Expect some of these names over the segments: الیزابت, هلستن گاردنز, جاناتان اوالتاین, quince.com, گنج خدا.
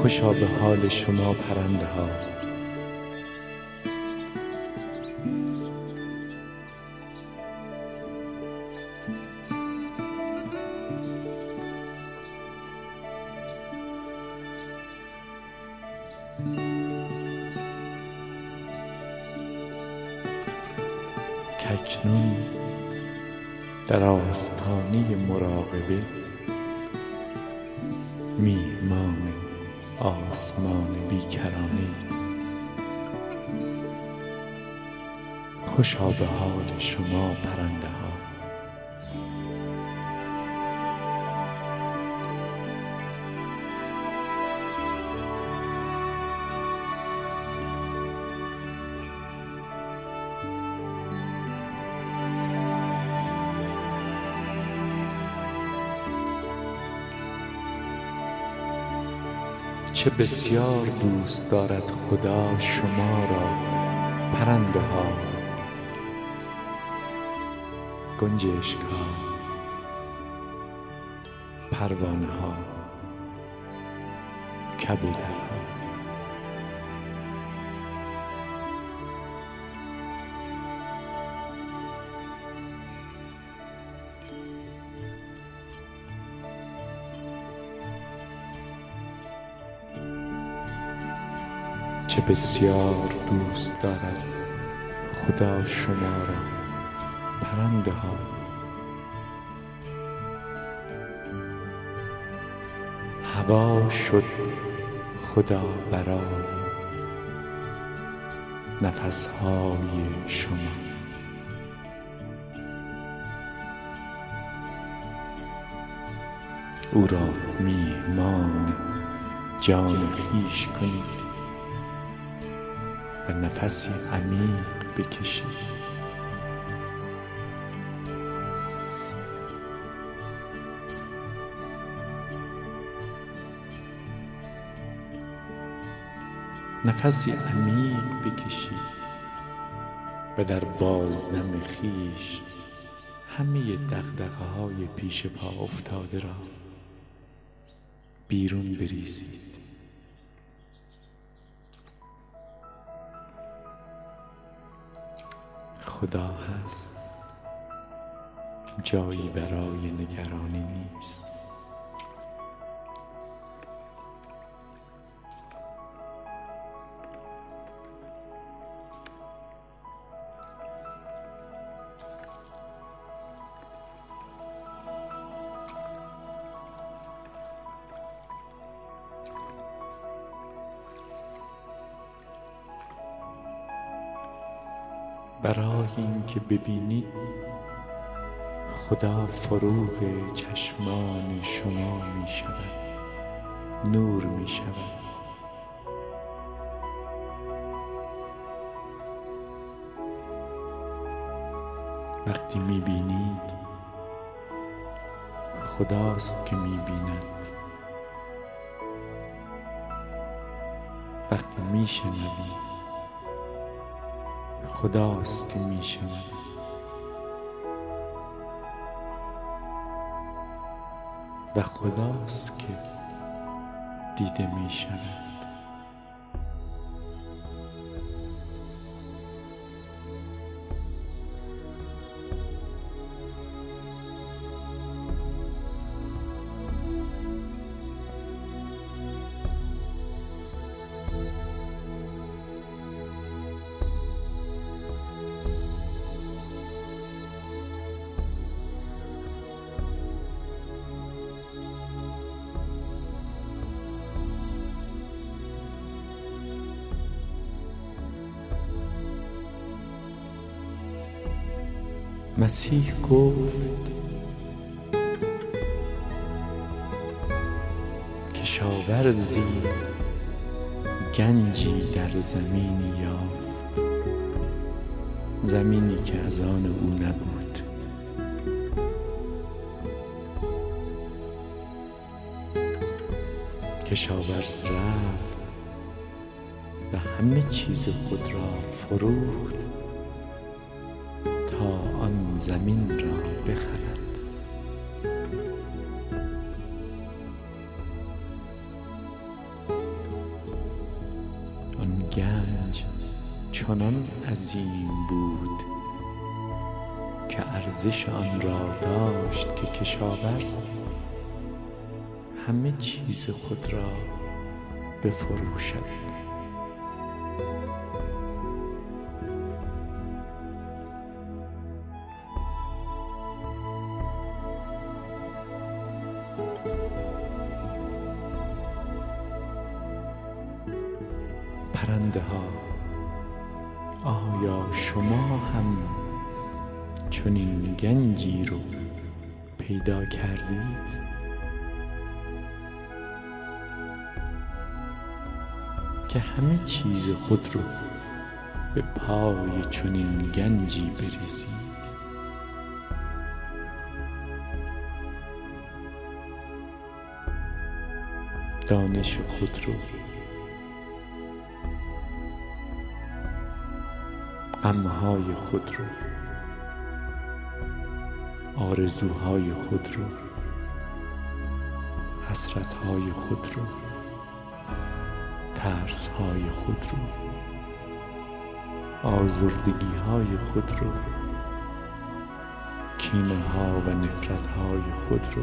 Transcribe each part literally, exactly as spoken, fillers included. خوشا به حال شما پرنده ها. ککنون در آستانه مراقبه میهمان آسمان بیکرانی، خوشا به حال شما پرنده ها. چه بسیار دوست دارد خدا شما را پرنده ها. گنج عشق‌ها، پروانه ها، کبوترها. چه بسیار دوست دارد خدا شما را پرنده ها. هوا شد خدا برای نفسهای شما. او را میهمان جان خویش کنید، نفسی عمیق بکشید. نفسی عمیق بکشید و در بازدم خویش همه دغدغه‌های پیش پا افتاده را بیرون بریزید. خدا هست، جایی برای نگرانی نیست. برای اینکه ببینید خدا فروغ چشمان شما می شود، نور می شود. وقتی می بینید خداست که می بیند، وقتی می شنوید خداست که می شنود. و خداست که دیده می شود. مسیح گفت کشاورزی گنجی در زمینی یافت، زمینی که از آن او نبود. کشاورز رفت و همه چیز خود را فروخت تا آن زمین را بخرد. گنج چنان عظیم بود که ارزش آن را داشت که کشاورز همه چیز خود را بفروشد. پرنده ها، آیا شما هم چنین گنجی رو پیدا کردید؟ که همه چیز خود رو به پای چنین گنجی برسید. دانش خود رو، غمهای خود رو، آرزوهای خود رو، حسرتهای خود رو، ترسهای خود رو، آزردگیهای خود رو، کینه‌ها و نفرتهای خود رو،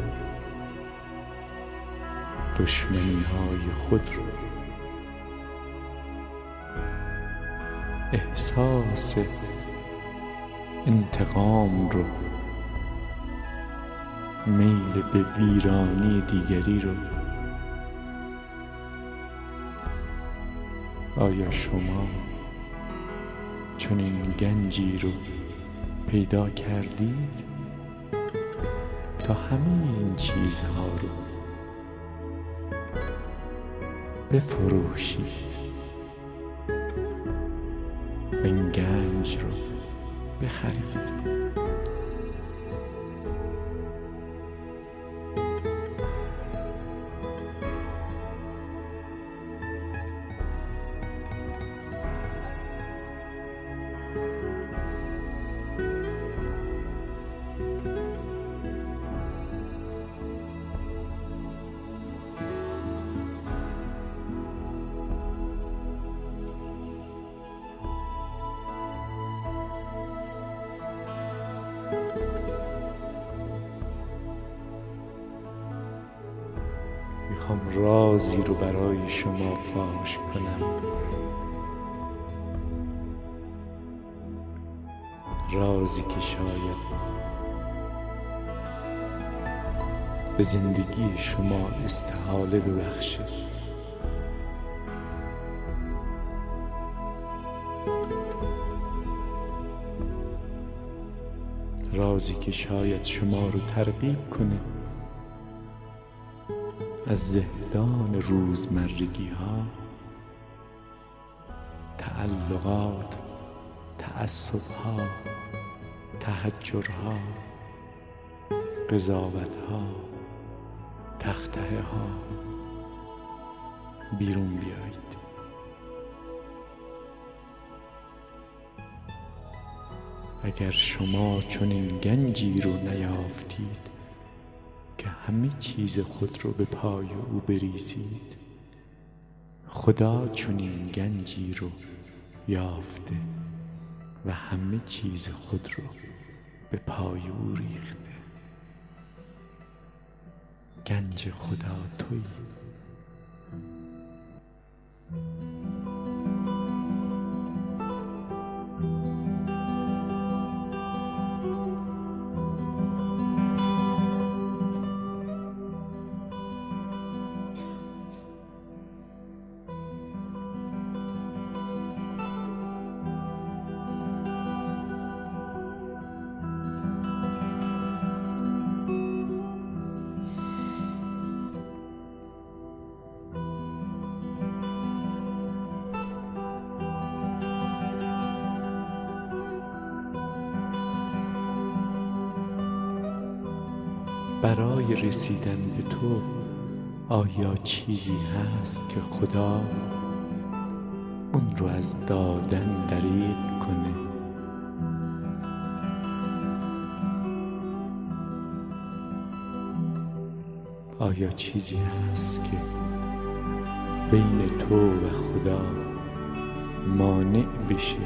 دشمنیهای خود رو، احساس انتقام رو، میل به ویرانی دیگری رو، آیا شما چنین گنجی رو پیدا کردید؟ تا همه این چیزها رو بفروشید، این گنج رو بخرید. میخوام رازی رو برای شما فاش کنم، رازی که شاید به زندگی شما استحاله ببخشه. رازی که شاید شما رو ترغیب کنه از زهدان روزمرگی ها، تعلقات، تعصب ها، تحجر ها، قضاوت ها، تخته ها بیرون بیایید. اگر شما چنین گنجی رو نیافتید که همه چیز خود رو به پای او بریزید، خدا چنین گنجی رو یافته و همه چیز خود رو به پای او ریخته. گنج خدا تویی. برای رسیدن به تو آیا چیزی هست که خدا اون رو از دادن دریغ کنه؟ آیا چیزی هست که بین تو و خدا مانع بشه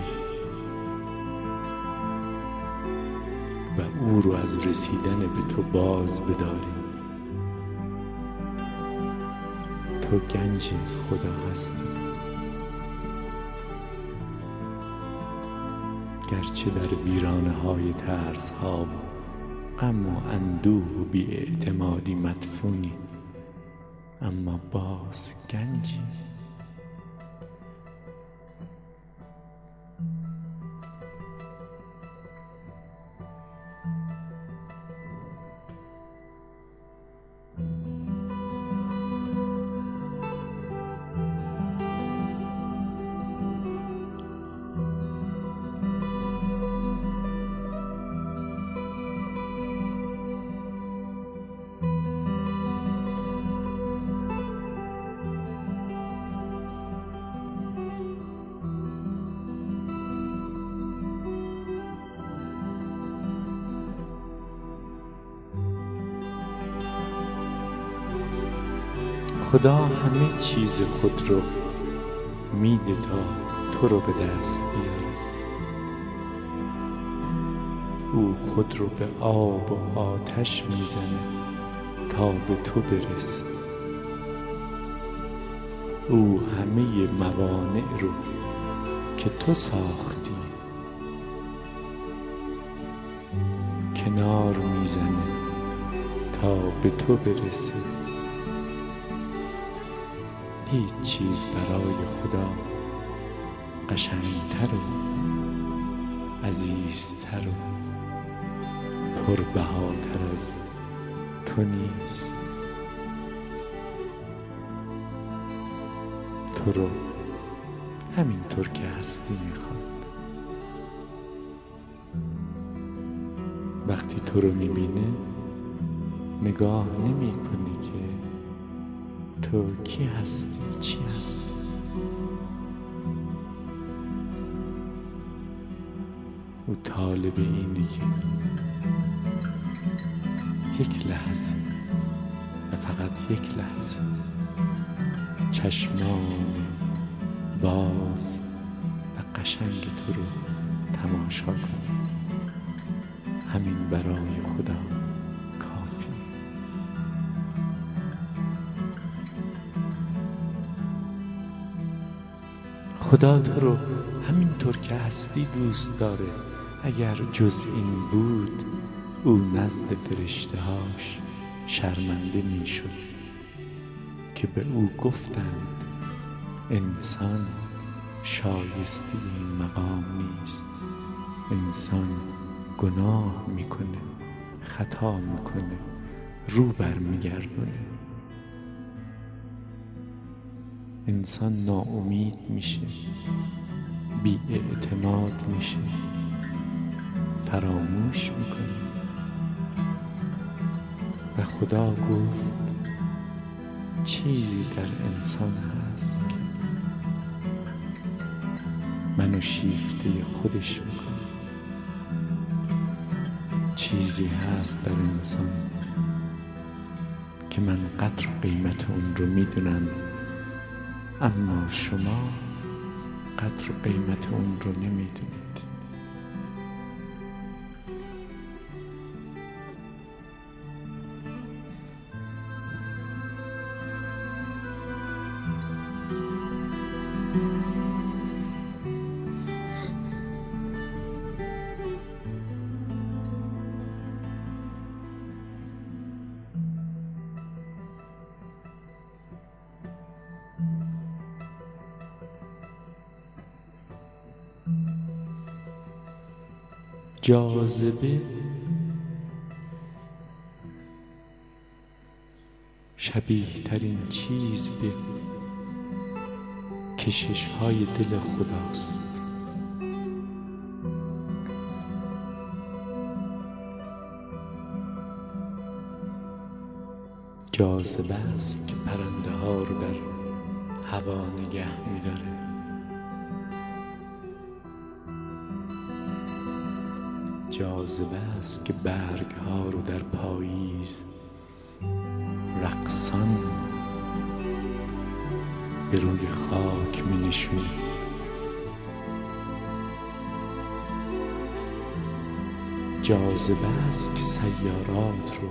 و او رو از رسیدن به تو باز بداری. تو گنج خدا هستی، گرچه در ویرانه های ترس ها و غم و اندوه و بی‌اعتمادی مدفونی، اما باز گنجی. خدا همه چیز خود رو میده تا تو رو به دست بیاره. او خود رو به آب و آتش میزنه تا به تو برسه. او همه موانع رو که تو ساختی کنار میزنه تا به تو برسه. هیچ چیز برای خدا قشنگتر و عزیزتر و پربهاتر از تو نیست. تو رو همینطور که هستی میخواد. وقتی تو رو میبینه نگاه نمی کنی که تو کی هستی، چی هستی. او طالب اینه که یک لحظه و فقط یک لحظه چشمان باز و قشنگ تو رو تماشا کن. همین برای خدا خدا تو رو همینطور که هستی دوست داره. اگر جز این بود او نزد فرشتهاش شرمنده می شد که به او گفتند انسان شایسته این مقام نیست، انسان گناه می کنه، خطا می کنه، رو بر می گردونه، انسان ناامید میشه، بی اعتماد میشه، فراموش میکنه. و خدا گفت چیزی در انسان هست که منو شیفته خودش میکنه. چیزی هست در انسان که من قدر و قیمت اون رو میدونم، اما شما قدر و قیمت اون رو نمیدونید. جاذبه شبیه ترین چیز به کشش های دل خداست. جاذبه است که پرنده ها رو در هوا نگه می داره. جاذبه است که برگ ها رو در پاییز رقصان به روی خاک می نشون جاذبه است که سیارات رو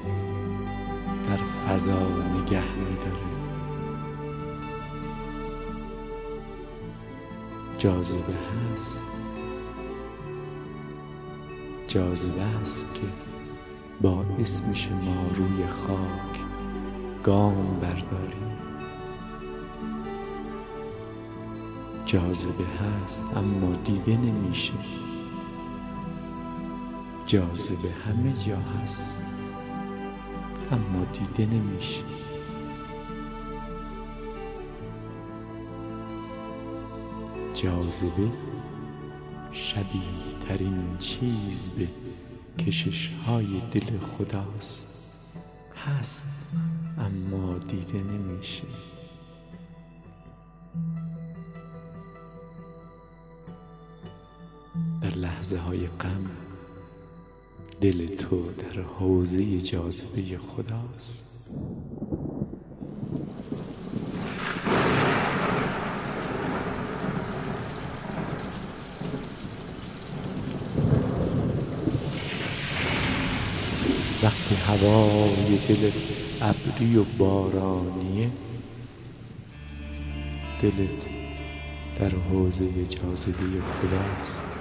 در فضا نگه می‌داره. جاذبه هست، جاذبه است که باعث میشه ما روی خاک گام برداریم. جاذبه هست اما دیده نمیشه. جاذبه همه جا هست اما دیده نمیشه. جاذبه شبیه ترین چیز به کشش های دل خداست، هست اما دیده نمیشه. در لحظه های غم دل تو در حوزه جاذبه خداست. وقتی هوای دلت ابری و بارانیه، دلت در حوزه جاذبه خداست.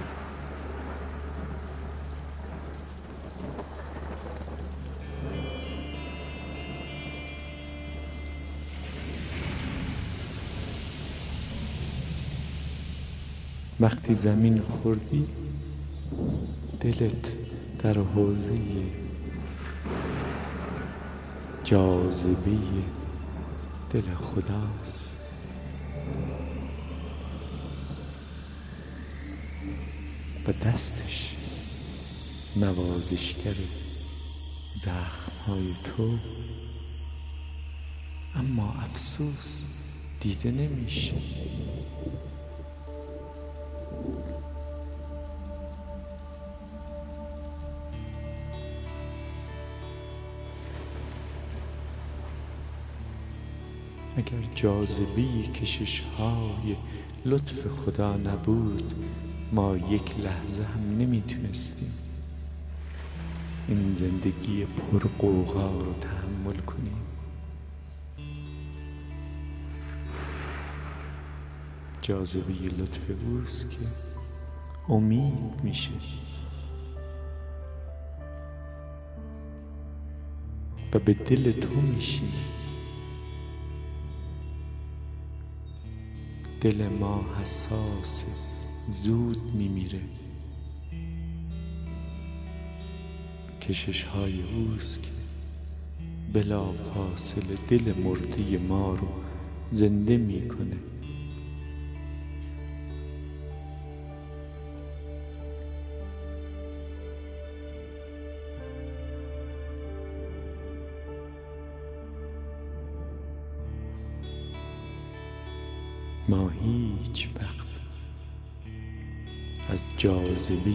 وقتی زمین خوردی، دلت در حوزه جاذبه دل خداست. و دستش نوازشگر زخم‌های تو، اما افسوس دیده نمیشه. اگر جاذبه کشش‌های لطف خدا نبود، ما یک لحظه هم نمیتونستیم این زندگی پرغوغا رو تحمل کنیم. جاذبه لطف اوست که امید میشه و به دل تو میشینه. دل ما حساسه، زود میمیره. کشش های اوست که بلا فاصله دل مرده ما رو زنده میکنه. ما هیچ وقت از جاذبه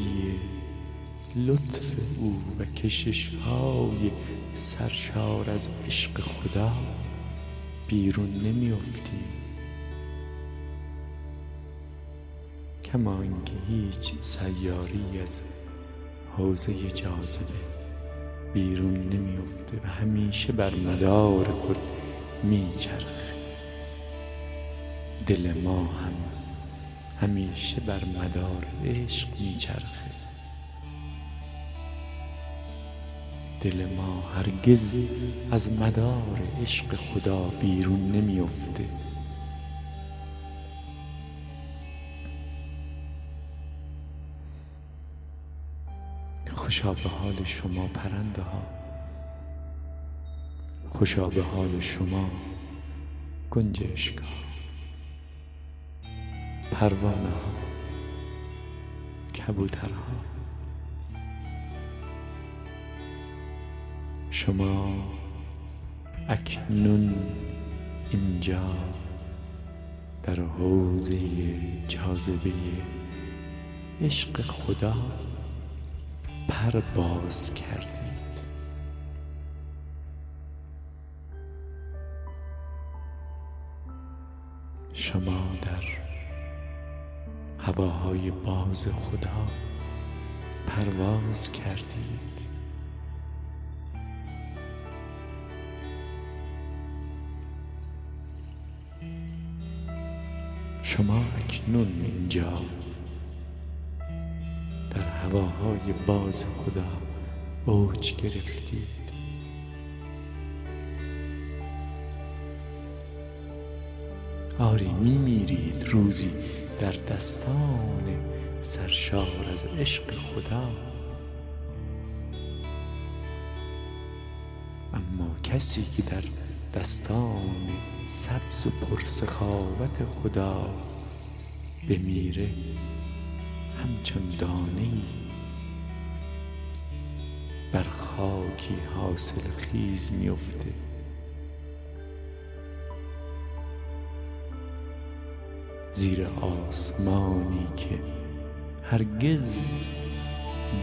لطف او و کشش‌های سرشار از عشق خدا بیرون نمی‌افتیم، کما اینکه هیچ سیاری از حوزه جاذبه بیرون نمی‌افته و همیشه بر مدار خود می‌چرخه. دل ما هم همیشه بر مدار عشق میچرخه. دل ما هرگز از مدار عشق خدا بیرون نمیافته. خوشا به حال شما پرنده ها، خوشا به حال شما گنج اشکار، پروانه ها، کبوترها. شما اکنون اینجا در حوزه جاذبه عشق خدا پرواز کردید. شما در هواهای باز خدا پرواز کردید. شما اکنون اینجا در هواهای باز خدا اوج گرفتید. آری میمیرید روزی در دستان سرشار از عشق خدا، اما کسی که در دستان سبز و پرسخاوت خدا بمیره همچون دانه‌ای بر خاکی حاصل خیز میفته. زیر آسمانی که هرگز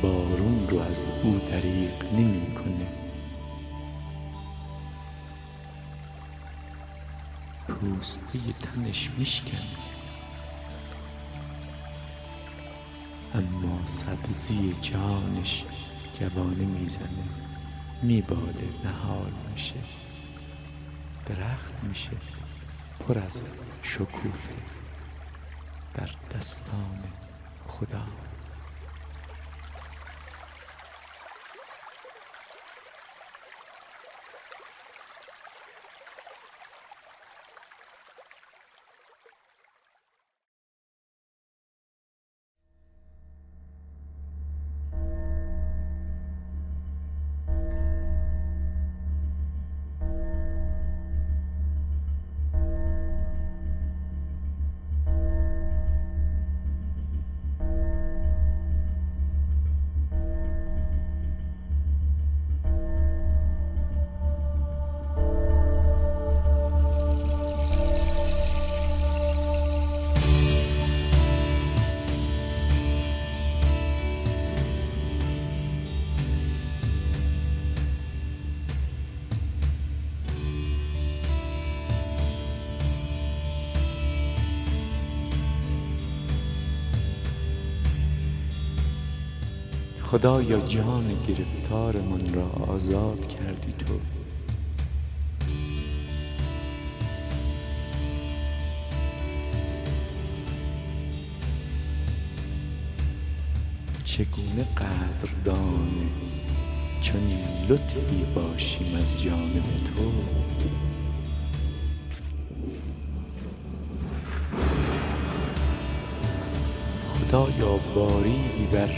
بارون رو از او دریغ نمی کنه، پوسته تنش میشکنه، اما سبزی جانش جوانه میزنه، میباده، نهال میشه، درخت میشه، پر از شکوفه در دستان خدا. خدایا جان گرفتار من را آزاد کردی تو، چگونه قدردان چنین لطفی باشیم از جانب تو. خدایا باری بر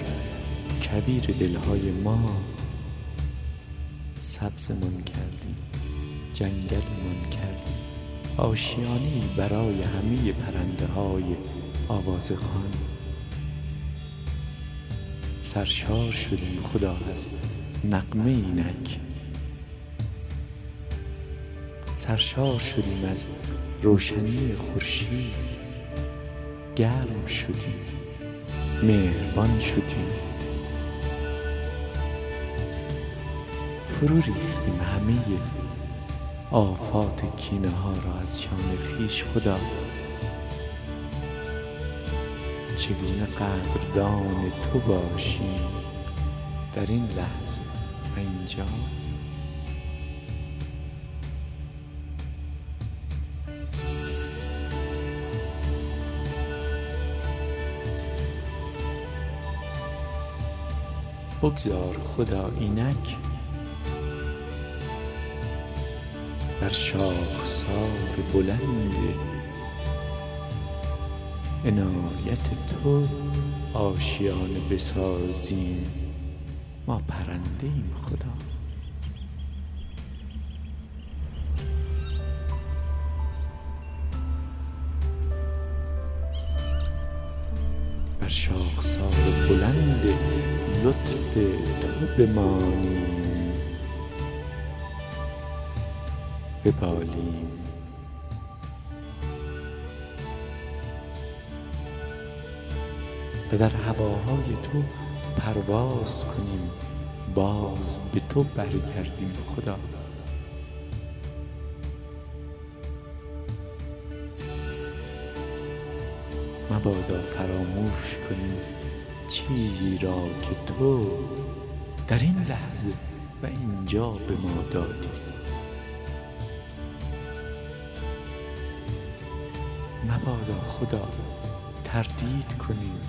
کویر دلهای ما سبزمان کردی، جنگلمان کردی، آشیانی برای همه پرنده های آوازخوان. سرشار شدیم خدا از نغمه اینک، سرشار شدیم از روشنی خورشید، گرم شدیم، مهربان شدیم، فرو ریختیم همه آفات کینه ها را از شان خیش. خدا چگونه قدردان تو باشیم در این لحظه و اینجا. بگذار خدا اینک در شاخسار بلند عنایت تو آشیانه بسازیم. ما پرنده ایم خدا، بر شاخسار بلند لطف تو بمانیم، ببالیم، و در هواهای تو پرواز کنیم، باز به تو برگردیم خدا. مبادا فراموش کنیم چیزی را که تو در این لحظه و اینجا به ما دادی. مبادا خدا تردید کنیم،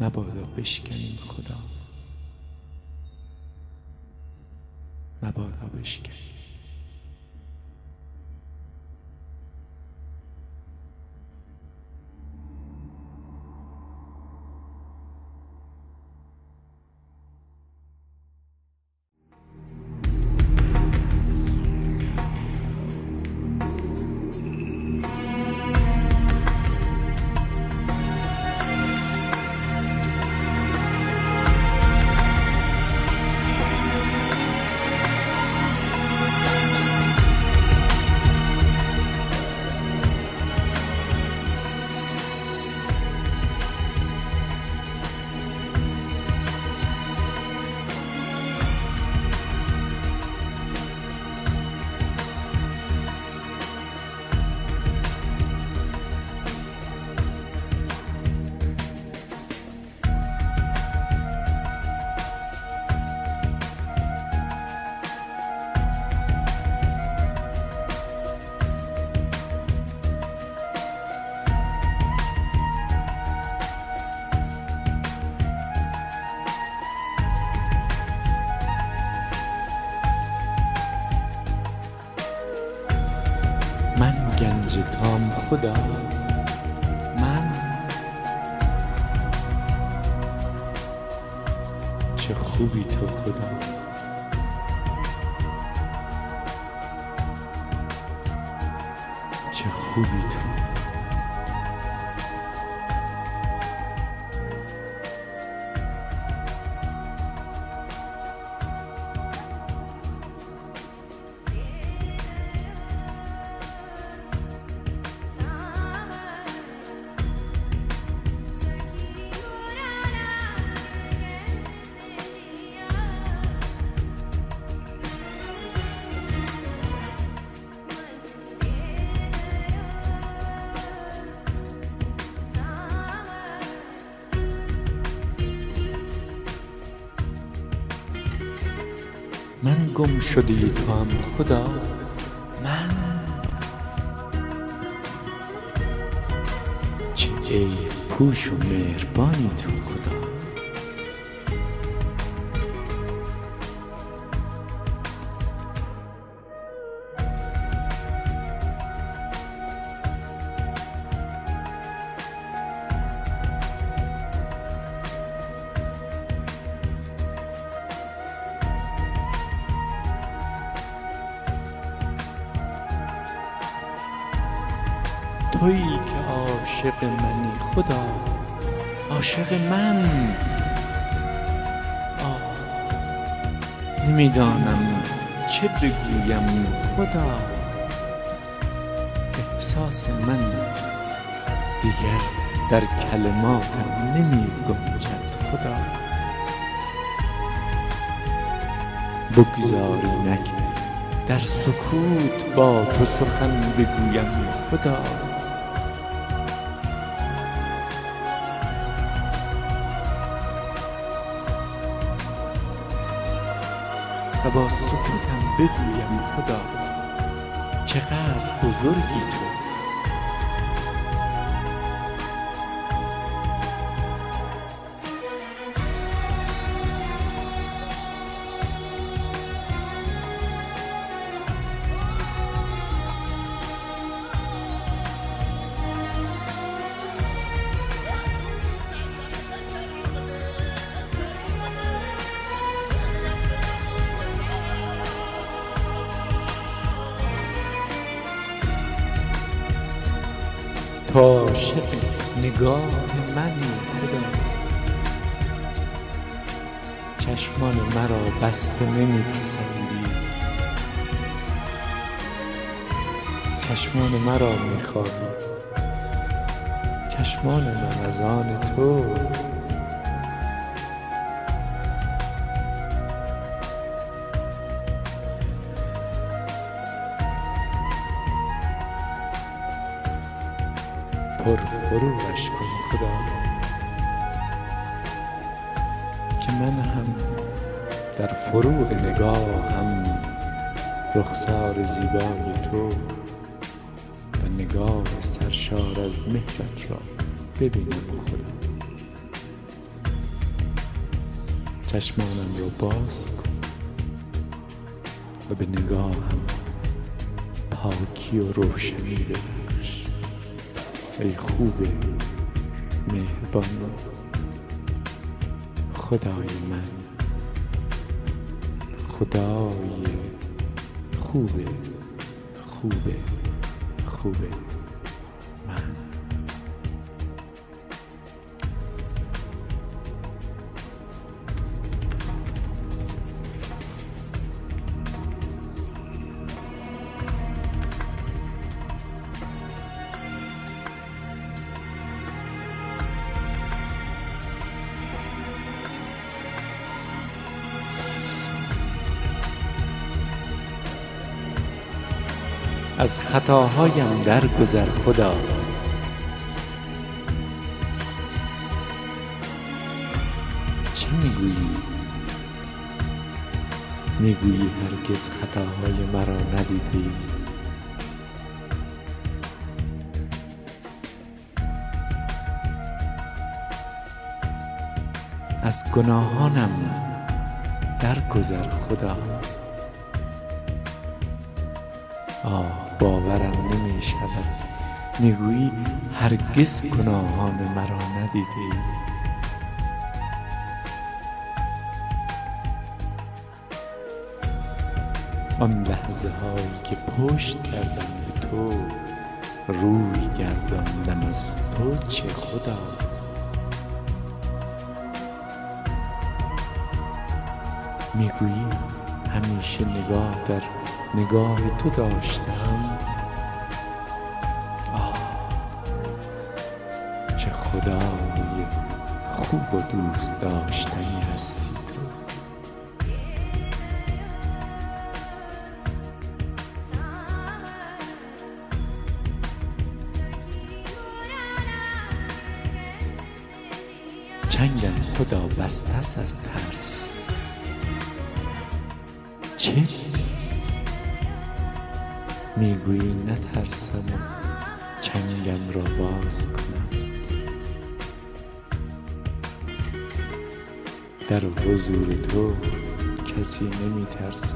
مبادا بشکنیم خدا، مبادا بشکنیم. تام خدا، من چه خوبی تو خدا، چه خوبی تو، من گم شدی تو هم خدا، من چه ای پوش و مهربانی تو خدا، تویی که عاشق منی خدا، عاشق من. آه نمیدانم چه بگویم خدا، احساس من دیگر در کلماتم نمی گنجد خدا. بگذار نک در سکوت با تو سخن بگویم خدا، و با سکوتم بگویم خدا چقدر بزرگی تو، عاشق نگاه منی خدا، چشمان مرا بسته نمیپسندی، چشمان مرا میخواهی، چشمان من از آن تو، پر فرورش کن خدا، که من هم در فروغ نگاه هم رخسار زیبای تو و نگاه سرشار از مهرت را ببینم خدا. چشمانم را باز کن و به نگاهم پاکی و روشنی ببخش، ای خوب مهربان خدای من، خدای خوب خوب خوب من. از خطاهایم درگذر خدا، چه میگویی؟ میگویی هرگز خطاهای مرا ندیدی؟ از گناهانم درگذر خدا. آه باورم نمی شود، میگویی هرگز گناهان مرا ندیدی. آن لحظه هایی که پشت کردم به تو، روی گرداندم از تو چه خدا. میگویی همیشه نگاه در نگاه تو داشتم. آه چه خدای خوب و دوست داشتنی هستی تو. چنگم خدا بسته است از ترس، چه میگویی نترسم و چنگم را باز کنم. در حضور تو کسی نمی ترسد.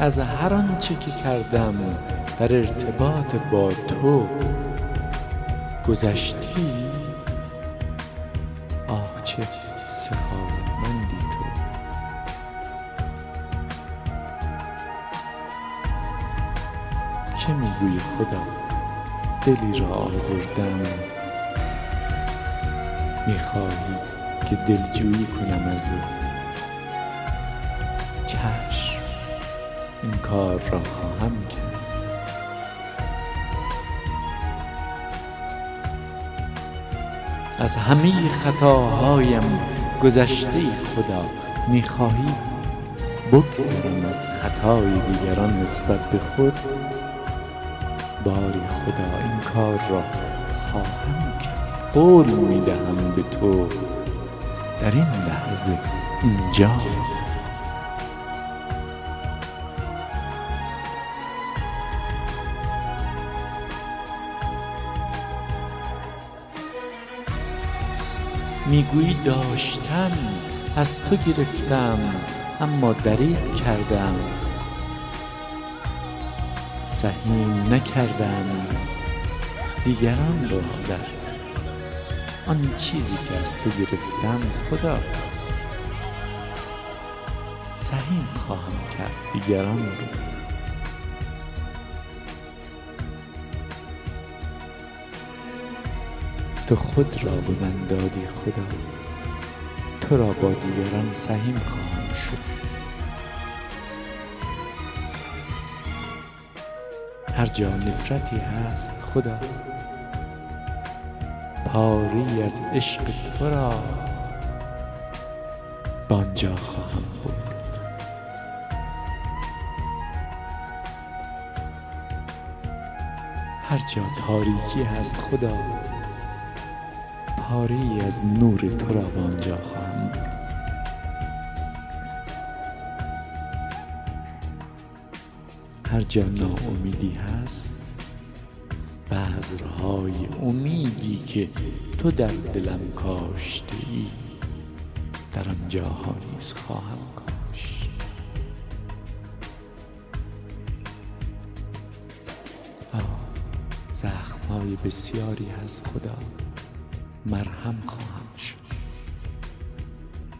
از هر آنچه که کردم در ارتباط با تو گذشتی. آه چه سخاوتمندی تو. چه میگویی خدا؟ دلی را آزردم، میخواهی که دلجویی کنم از او. چشم، این کار را خواهم کرد. از همه خطاهایم گذشته خدا، میخواهی بگذرم از خطای دیگران نسبت به خود. باری خدا این کار را خواهم کرد. قول میدهم به تو در این لحظه اینجا. میگویی داشتم، از تو گرفتم، اما دریغ کردم، سهیم نکردم دیگران را در آن چیزی که از تو گرفتم. خدا سهیم خواهم کرد دیگران را. تو خود را به من دادی خدا، تو را با دیگران سهیم خواهم شد. هر جا نفرتی هست خدا، پاره از عشق تو را بانجا خواهم برد. هر جا تاریکی هست خدا، پاره از نور تو را بانجا خواهم برد. هر جا ناامیدی هست، بذرهای امیدی که تو در دلم کاشته ای در آنجا ها نیز خواهم کاشت. آه، زخمهای بسیاری هست خدا، مرهم خواهم شد،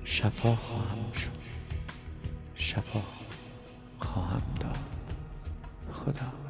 شفا خواهم شد، شفا خواهم داد خدا.